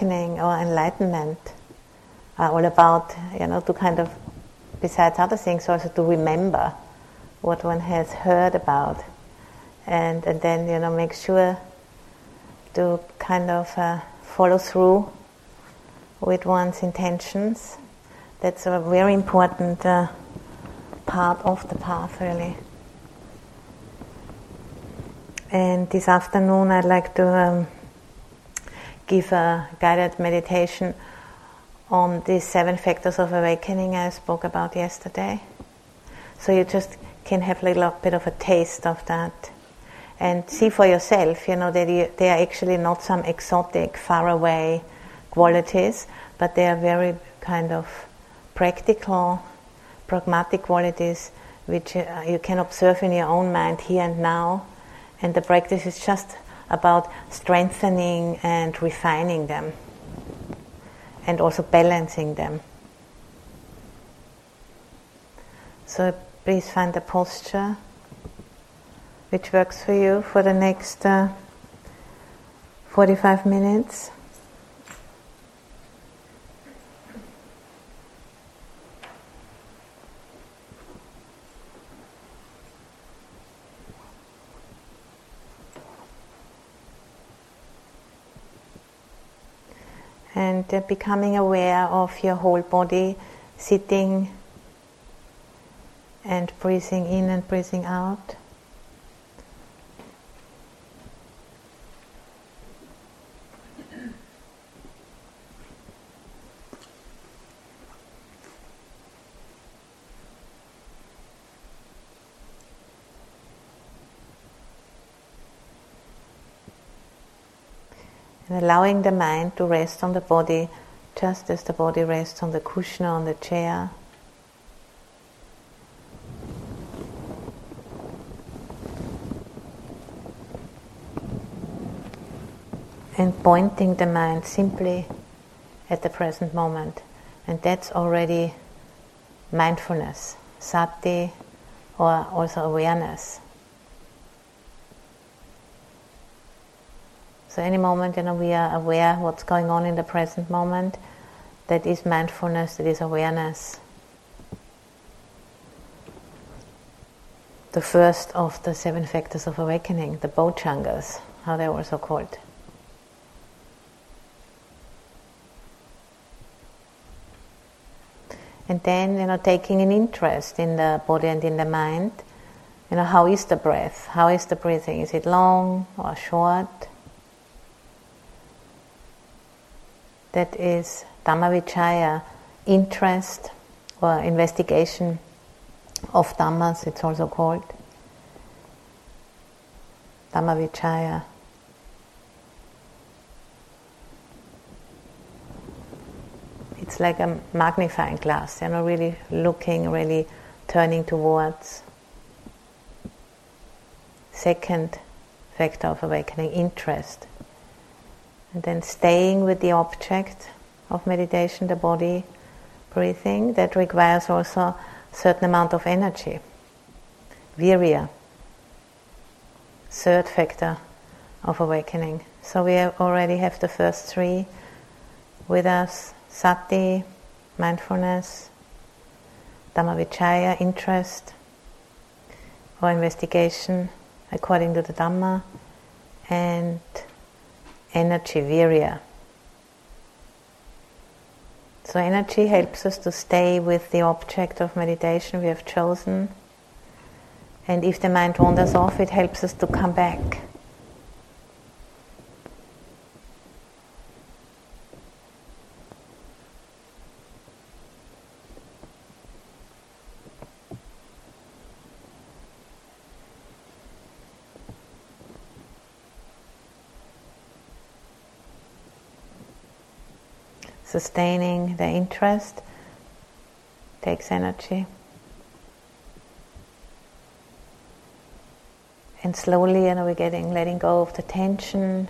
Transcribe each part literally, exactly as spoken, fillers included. awakening or enlightenment are all about, you know, to kind of, besides other things, also to remember what one has heard about, and and then, you know, make sure to kind of uh, follow through with one's intentions. That's a very important uh, part of the path, really. And this afternoon I'd like to um, give a guided meditation on these seven factors of awakening I spoke about yesterday. So you just can have a little bit of a taste of that and see for yourself, you know, that you, they are actually not some exotic, faraway qualities, but they are very kind of practical, pragmatic qualities which uh, you can observe in your own mind here and now. And the practice is just about strengthening and refining them and also balancing them. So please find a posture which works for you for the next uh, forty-five minutes. And uh, becoming aware of your whole body, sitting and breathing in and breathing out. And allowing the mind to rest on the body just as the body rests on the cushion or on the chair. And pointing the mind simply at the present moment. And that's already mindfulness, sati, or also awareness. So any moment, you know, we are aware what's going on in the present moment. That is mindfulness, that is awareness. The first of the seven factors of awakening, the Bojjhangas, how they're also called. And then, you know, taking an interest in the body and in the mind. You know, how is the breath? How is the breathing? Is it long or short? That is Dhamma-vichaya, interest or investigation of Dhammas, it's also called. Dhamma-vichaya. It's like a magnifying glass, you know, really looking, really turning towards. Second factor of awakening, interest. And then staying with the object of meditation, the body, breathing, that requires also a certain amount of energy. Virya, third factor of awakening. So we already have the first three with us, sati, mindfulness, dhamma-vichaya, interest, or investigation according to the Dhamma, and energy, virya. So energy helps us to stay with the object of meditation we have chosen. And if the mind wanders off, it helps us to come back. Sustaining the interest takes energy. And slowly, you know, we're getting letting go of the tension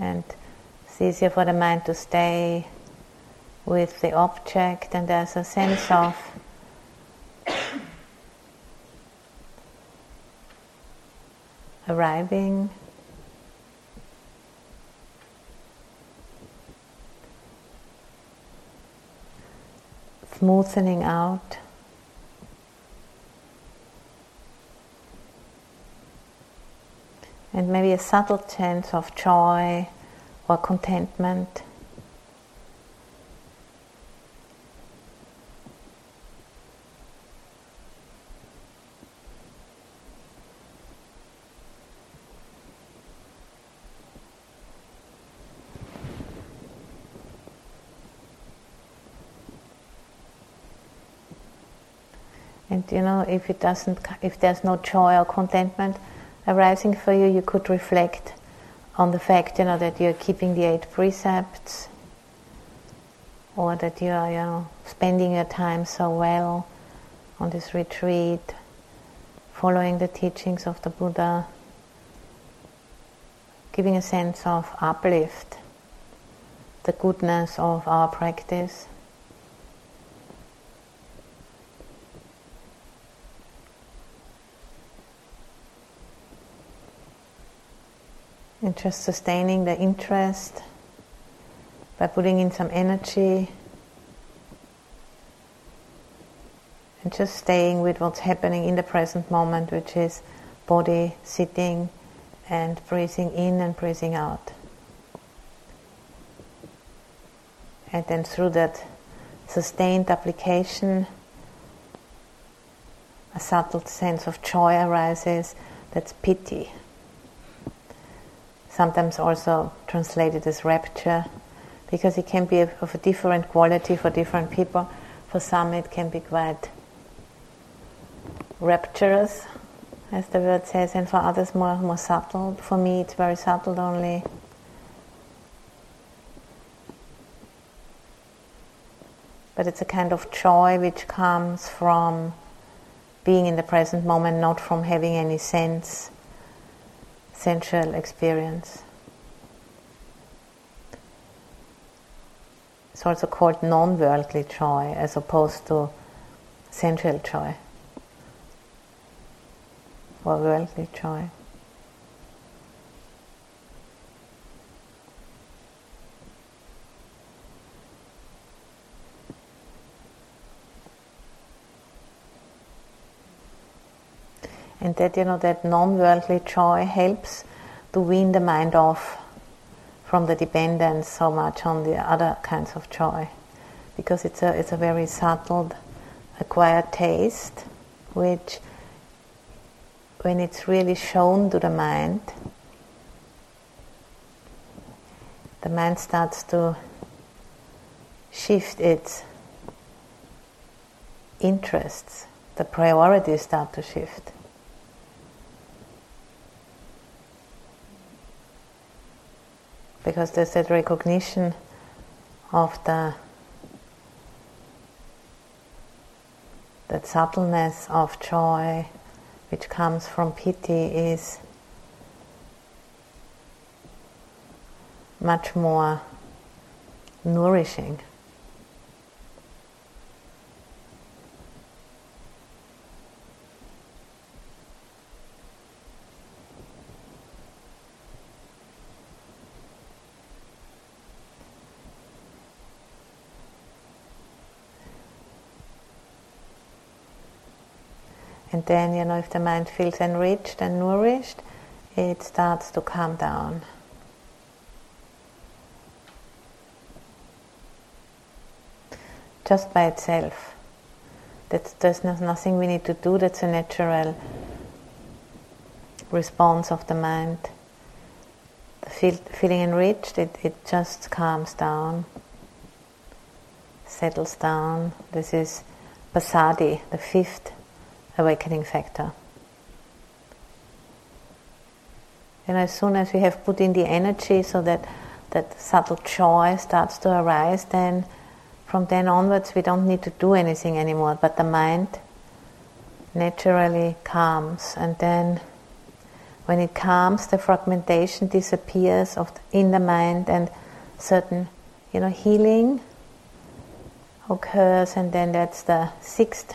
and it's easier for the mind to stay with the object, and there's a sense of arriving smoothening out. And maybe a subtle sense of joy or contentment. And you know, if it doesn't, if there's no joy or contentment arising for you, you could reflect on the fact, you know, that you're keeping the eight precepts, or that you are, you know, spending your time so well on this retreat, following the teachings of the Buddha, giving a sense of uplift, the goodness of our practice. And just sustaining the interest by putting in some energy and just staying with what's happening in the present moment, which is body sitting and breathing in and breathing out. And then through that sustained application, a subtle sense of joy arises. That's pity. Sometimes also translated as rapture, because it can be of a different quality for different people. For some it can be quite rapturous, as the word says, and for others more, more subtle. For me it's very subtle only. But it's a kind of joy which comes from being in the present moment, not from having any sense sensual experience. It's also called non-worldly joy as opposed to sensual joy or worldly joy. And that, you know, that non-worldly joy helps to wean the mind off from the dependence so much on the other kinds of joy, because it's a it's a very subtle acquired taste, which, when it's really shown to the mind, the mind starts to shift its interests. The priorities start to shift. Because there's that recognition of the that subtleness of joy which comes from pity is much more nourishing. And then, you know, if the mind feels enriched and nourished, it starts to calm down. Just by itself. That's, there's nothing we need to do. That's a natural response of the mind. The feel, feeling enriched, it, it just calms down, settles down. This is Pasadi, the fifth awakening factor. And as soon as we have put in the energy so that that subtle joy starts to arise, then from then onwards we don't need to do anything anymore, but the mind naturally calms. And then when it calms, the fragmentation disappears of the, in the mind, and certain, you know, healing occurs. And then that's the sixth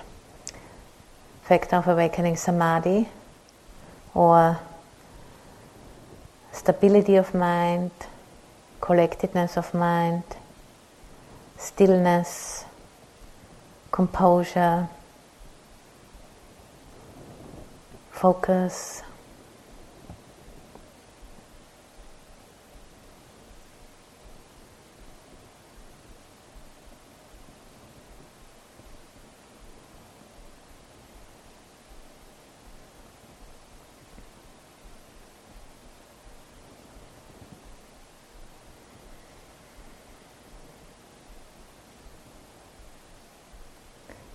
factor of awakening, samadhi, or stability of mind, collectedness of mind, stillness, composure, focus.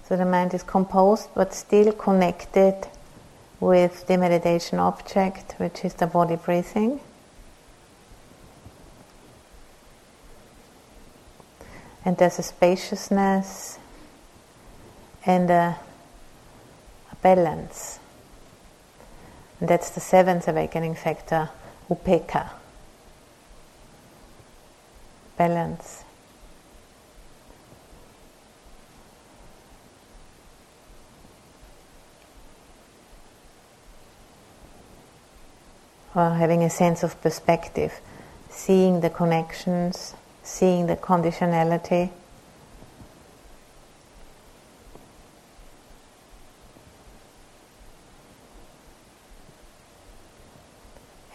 So the mind is composed but still connected with the meditation object, which is the body breathing. And there's a spaciousness and a, a balance. And that's the seventh awakening factor, upekkha. Balance. Or having a sense of perspective, seeing the connections, seeing the conditionality.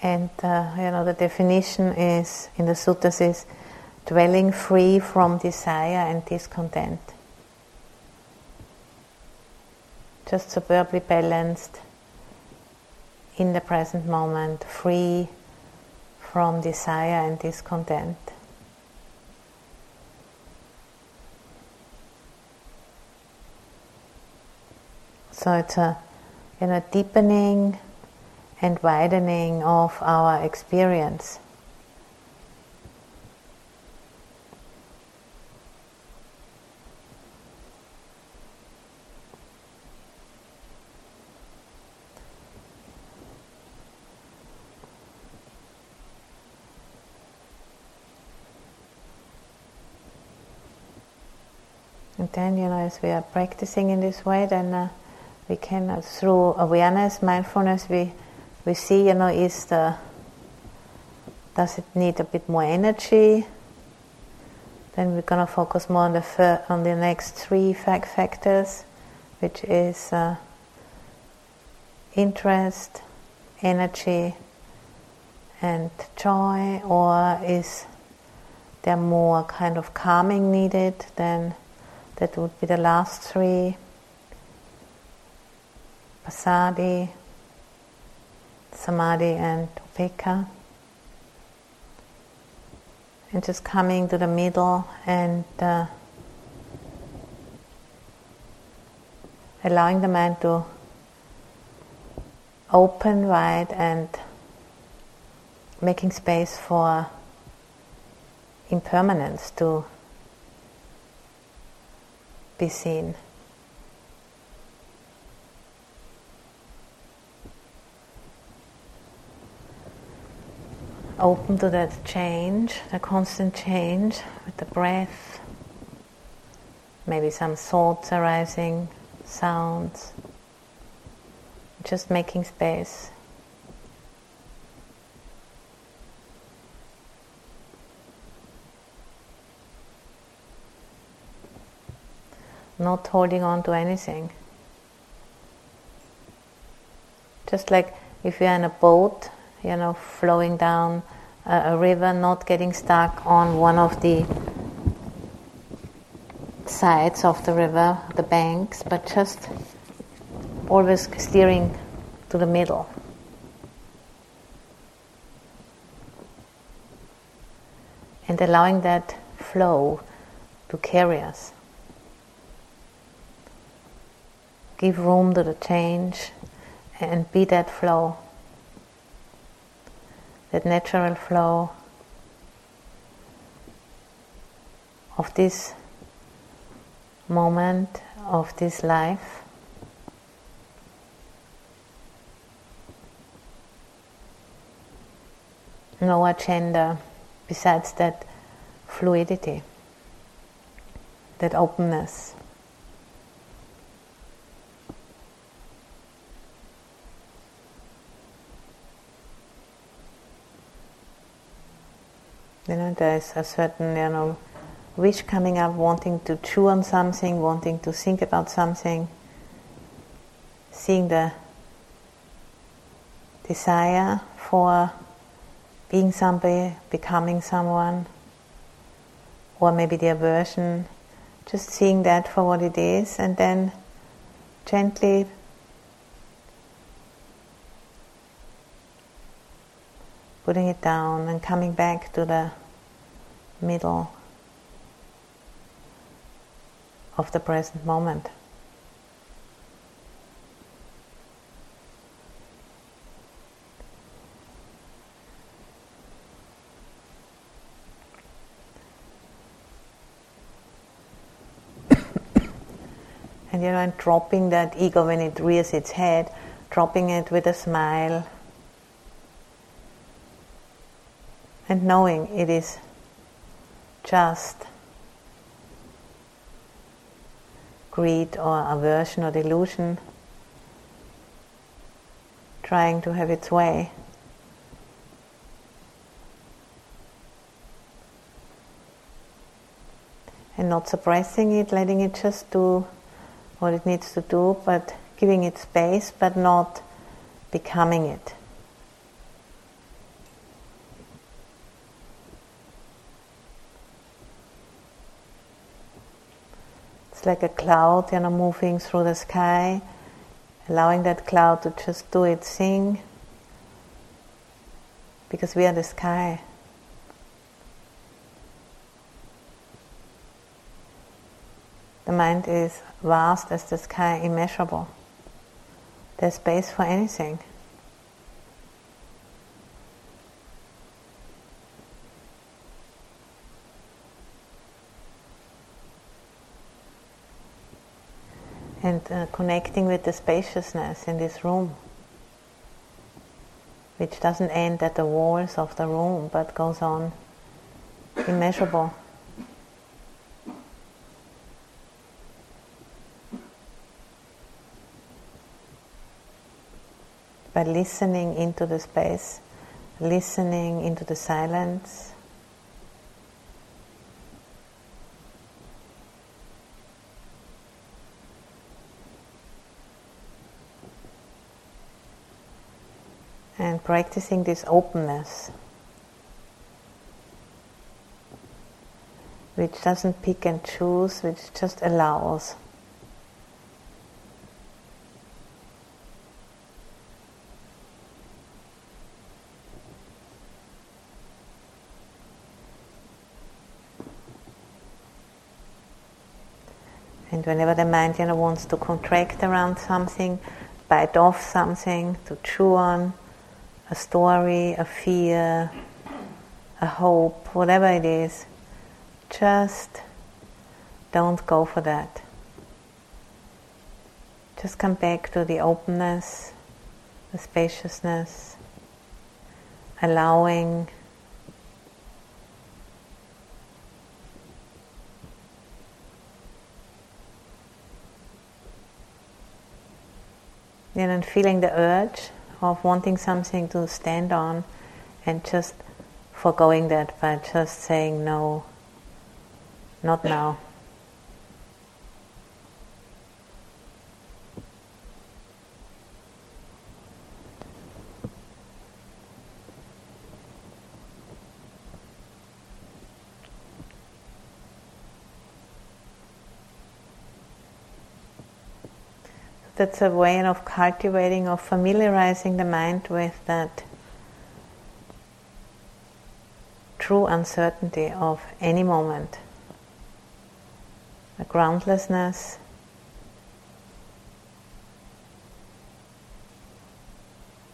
And uh, you know, the definition is in the suttas is dwelling free from desire and discontent. Just superbly balanced. In the present moment, free from desire and discontent. So it's a you know, deepening and widening of our experience. Then, you know, as we are practicing in this way, then uh, we can, uh, through awareness, mindfulness, we we see, you know, is the does it need a bit more energy? Then we're gonna focus more on the fir- on the next three fact factors, which is uh, interest, energy, and joy. Or is there more kind of calming needed? Then that would be the last three, Pasadi, Samadhi and Upekkha. And just coming to the middle and uh, allowing the mind to open wide and making space for impermanence to be seen. Open to that change, the constant change with the breath, maybe some thoughts arising, sounds, just making space. Not holding on to anything. Just like if you're in a boat, you know, flowing down a, a river, not getting stuck on one of the sides of the river, the banks, but just always steering to the middle. And allowing that flow to carry us. Give room to the change and be that flow, that natural flow of this moment, of this life. No agenda besides that fluidity, that openness. You know, there is a certain, you know, wish coming up, wanting to chew on something, wanting to think about something, seeing the desire for being somebody, becoming someone, or maybe the aversion, just seeing that for what it is, and then gently putting it down and coming back to the middle of the present moment. And you know, and dropping that ego when it rears its head, dropping it with a smile, and knowing it is just greed or aversion or delusion trying to have its way. And not suppressing it, letting it just do what it needs to do, but giving it space, but not becoming it. It's like a cloud, you know, moving through the sky, allowing that cloud to just do its thing, because we are the sky. The mind is vast as the sky, immeasurable. There's space for anything. And uh, connecting with the spaciousness in this room, which doesn't end at the walls of the room, but goes on immeasurable. By listening into the space, listening into the silence, and practicing this openness, which doesn't pick and choose, which just allows. And whenever the mind, you know, wants to contract around something, bite off something, to chew on, a story, a fear, a hope, whatever it is, just don't go for that. Just come back to the openness, the spaciousness, allowing, and feeling the urge of wanting something to stand on, and just forgoing that by just saying no, not now. That's a way of cultivating, of familiarizing the mind with that true uncertainty of any moment, the groundlessness,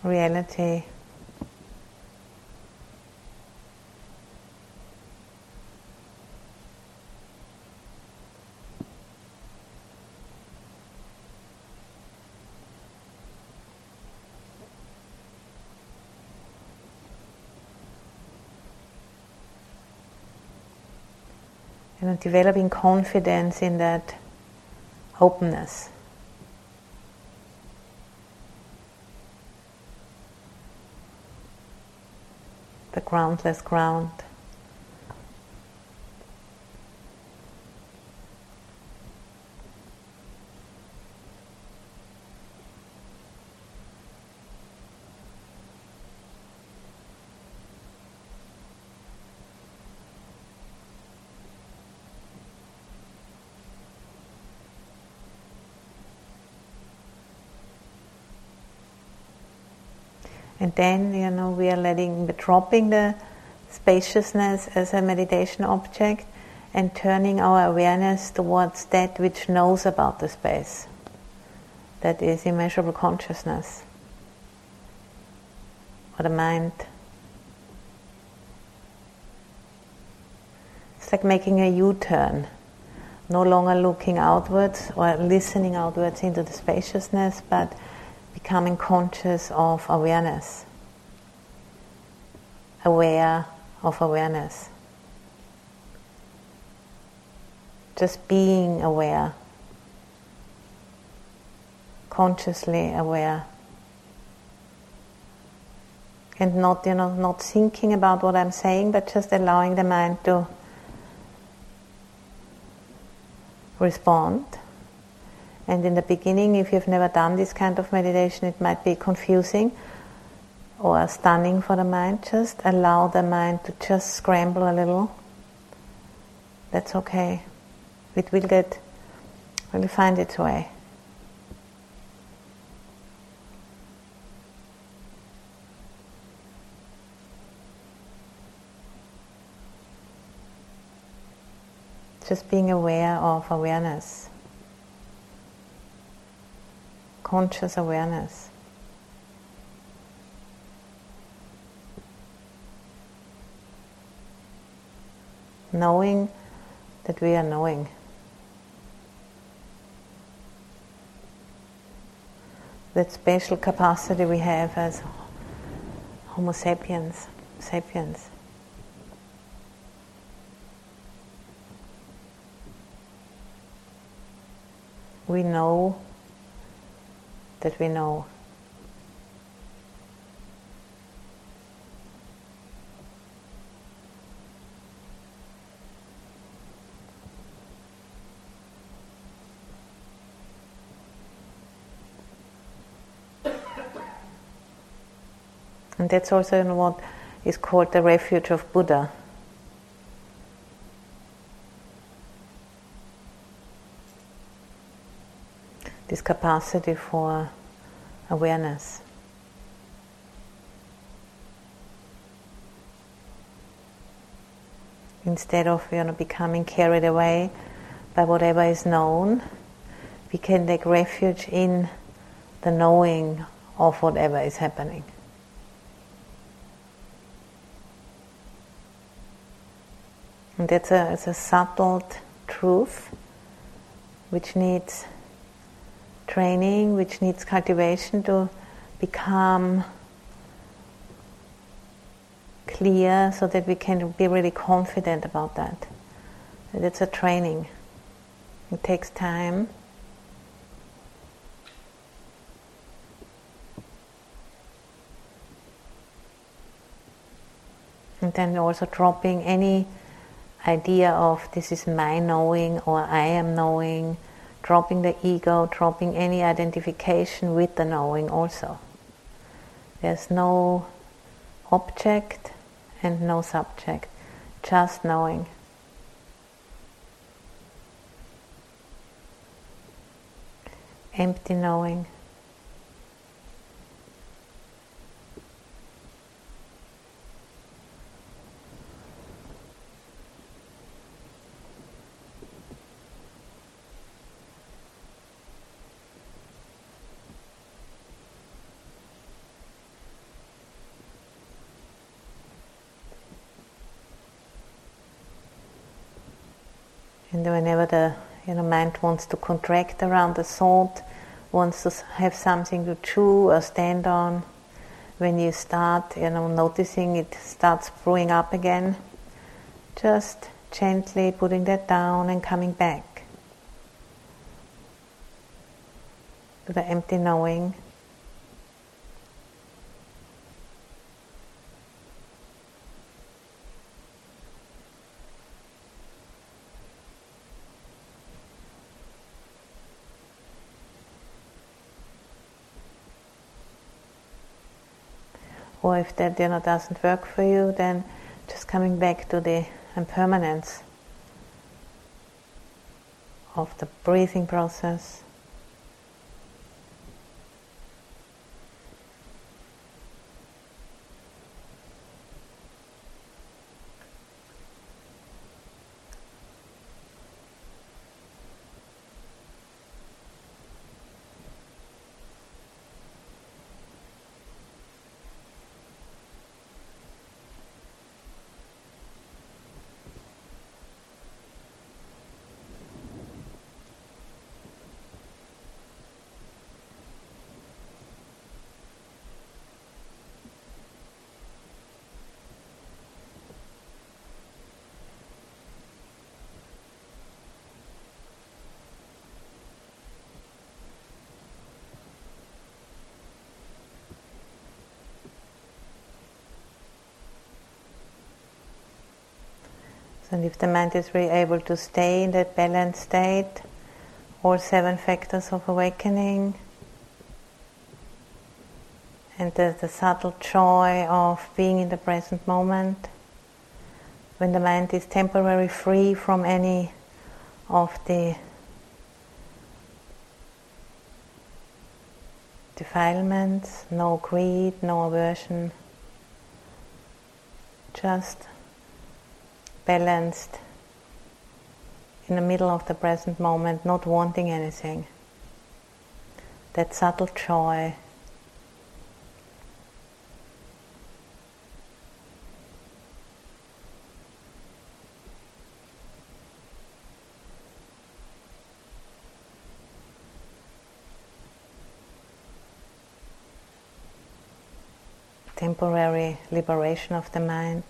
reality, and developing confidence in that openness. The groundless ground. And then, you know, we are letting, dropping the spaciousness as a meditation object and turning our awareness towards that which knows about the space. That is immeasurable consciousness, or the mind. It's like making a U-turn, no longer looking outwards or listening outwards into the spaciousness, but becoming conscious of awareness, aware of awareness, just being aware, consciously aware, and not, you know, not thinking about what I'm saying, but just allowing the mind to respond. And in the beginning, if you've never done this kind of meditation, it might be confusing or stunning for the mind. Just allow the mind to just scramble a little. That's okay. It will get, it will find its way. Just being aware of awareness. Conscious awareness. Knowing that we are knowing. That special capacity we have as Homo sapiens, sapiens. We know that we know. And that's also in what is called the refuge of Buddha. This capacity for awareness. Instead of, you know, becoming carried away by whatever is known, we can take refuge in the knowing of whatever is happening. And that's a, it's a subtle truth which needs training, which needs cultivation to become clear, so that we can be really confident about that. And it's a training. It takes time. And then also dropping any idea of this is my knowing or I am knowing. Dropping the ego, dropping any identification with the knowing also. There's no object and no subject, just knowing. Empty knowing. And whenever the you know, mind wants to contract around the thought, wants to have something to chew or stand on, when you start you know, noticing it starts brewing up again, just gently putting that down and coming back to the empty knowing. Or if that you know, doesn't work for you, then just coming back to the impermanence of the breathing process. So, and if the mind is really able to stay in that balanced state, all seven factors of awakening, and the, the subtle joy of being in the present moment, when the mind is temporarily free from any of the defilements, no greed, no aversion, just balanced in the middle of the present moment, not wanting anything. That subtle joy. Temporary liberation of the mind.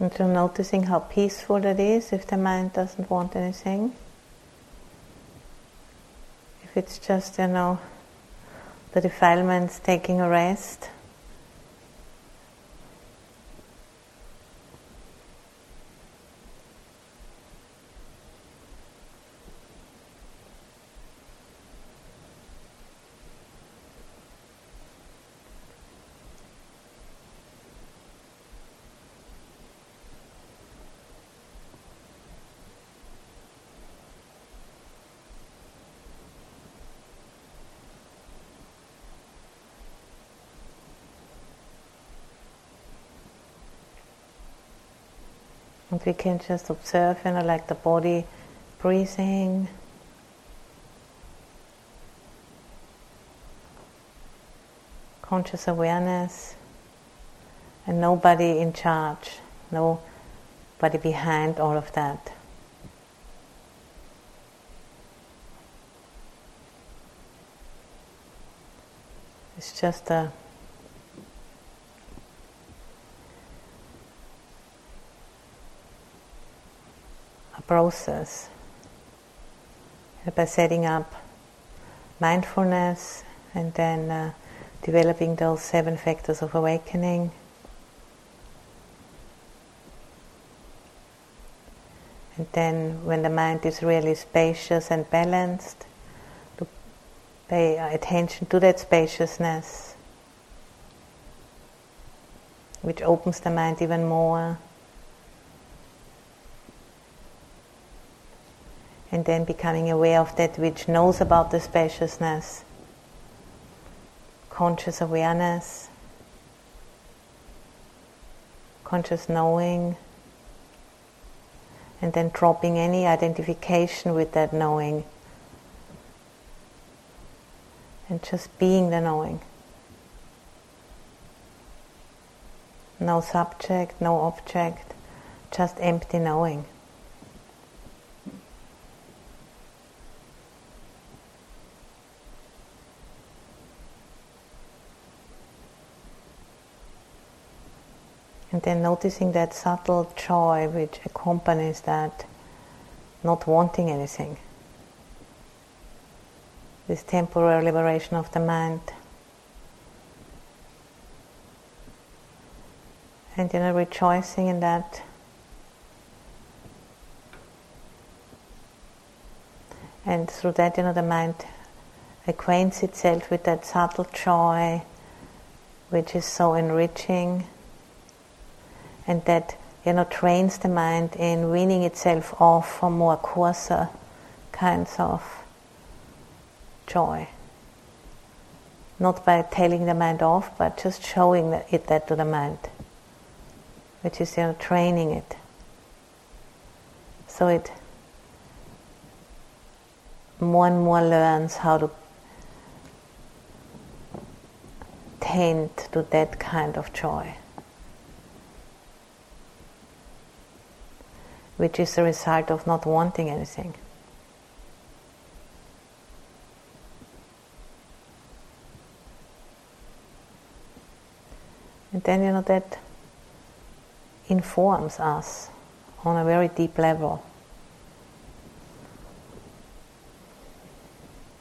And so noticing how peaceful that is if the mind doesn't want anything. If it's just, you know, the defilements taking a rest. And we can just observe, you know, like the body breathing, conscious awareness, and nobody in charge, nobody behind all of that. It's just a process by setting up mindfulness and then uh, developing those seven factors of awakening, and then when the mind is really spacious and balanced, to pay attention to that spaciousness, which opens the mind even more. And then becoming aware of that which knows about the spaciousness, conscious awareness, conscious knowing, and then dropping any identification with that knowing and just being the knowing. No subject, no object, just empty knowing. And then noticing that subtle joy which accompanies that not wanting anything. This temporary liberation of the mind. And you know, rejoicing in that. And through that, you know, the mind acquaints itself with that subtle joy which is so enriching. And that, you know, trains the mind in weaning itself off from more coarser kinds of joy. Not by telling the mind off, but just showing it that to the mind, which is, you know, training it. So it more and more learns how to tend to that kind of joy, which is the result of not wanting anything. And then, you know, that informs us on a very deep level.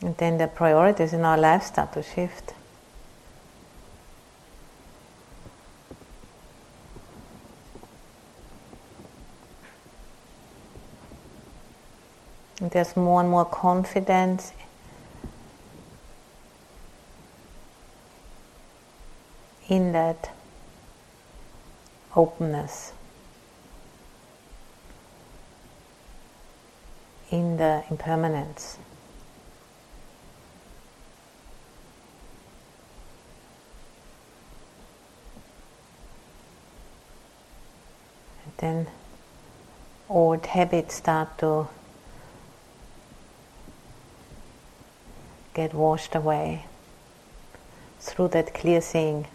And then the priorities in our life start to shift. There's more and more confidence in that openness, in the impermanence. And then old habits start to get washed away through that clear seeing.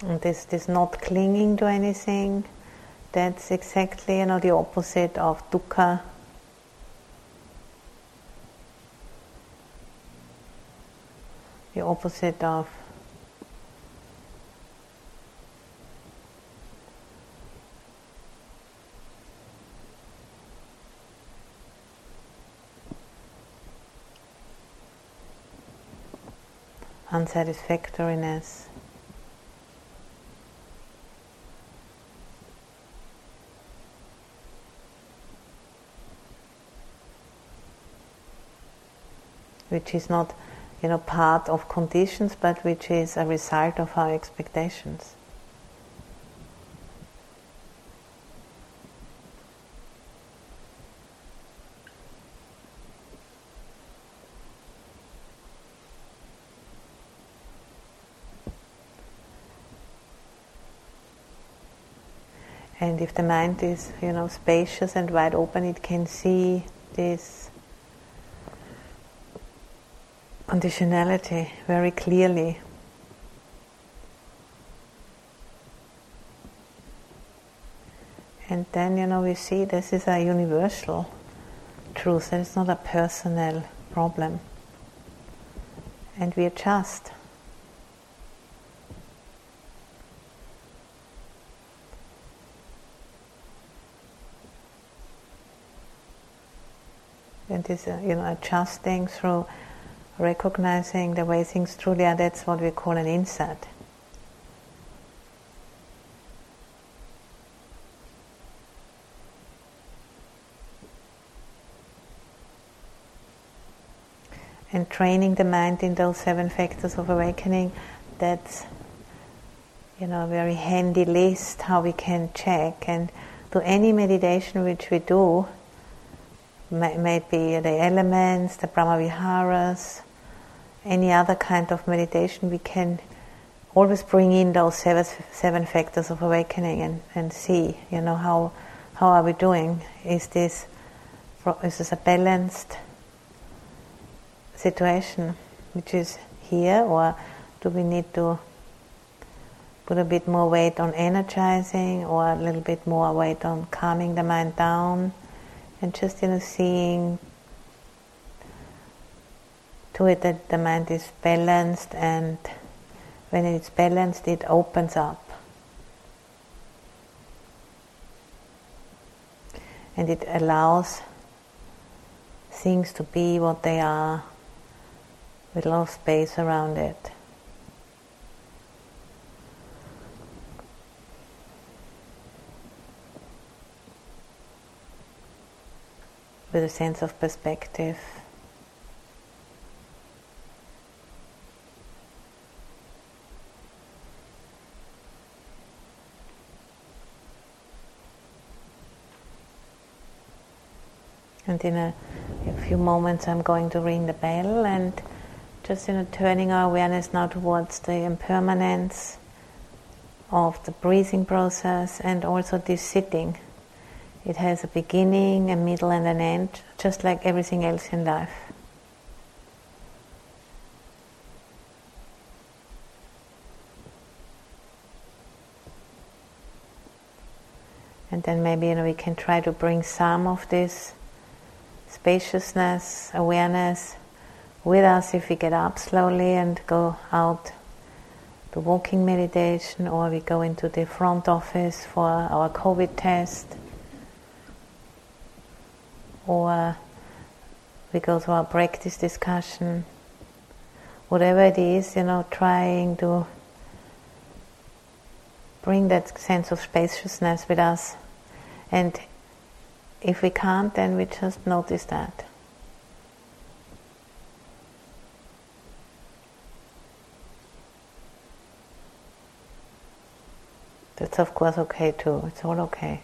And this, this not clinging to anything, that's exactly, you know, the opposite of dukkha. The opposite of unsatisfactoriness. Which is not, you know, part of conditions, but which is a result of our expectations. And if the mind is, you know, spacious and wide open, it can see this conditionality very clearly, And then, you know, we see this is a universal truth, that it's not a personal problem. And we adjust. And this, you know, adjusting through recognizing the way things truly are, that's what we call an insight. And training the mind in those seven factors of awakening, that's, you know, a very handy list how we can check. And to any meditation which we do, may, may it be the elements, the Brahmaviharas, any other kind of meditation, we can always bring in those seven, seven factors of awakening and, and see, you know, how how are we doing? Is this is this a balanced situation which is here, or do we need to put a bit more weight on energizing, or a little bit more weight on calming the mind down, and just, you know, seeing to it that the mind is balanced, and when it's balanced it opens up. And it allows things to be what they are, with a lot of space around it. With a sense of perspective. And in a, a few moments I'm going to ring the bell, and just, you know, turning our awareness now towards the impermanence of the breathing process, and also this sitting. It has a beginning, a middle and an end, just like everything else in life. And then maybe, you know, we can try to bring some of this spaciousness, awareness with us if we get up slowly and go out to walking meditation, or we go into the front office for our COVID test, or we go to our practice discussion. Whatever it is, you know, trying to bring that sense of spaciousness with us. And if we can't, then we just notice that. That's of course okay too, it's all okay.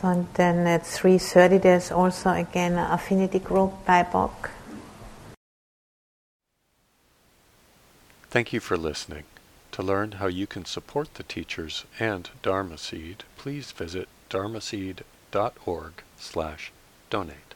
So then at three thirty there's also again an affinity group, B I P O C. Thank you for listening. To learn how you can support the teachers and Dharma Seed, please visit dharmaseed dot org slash donate.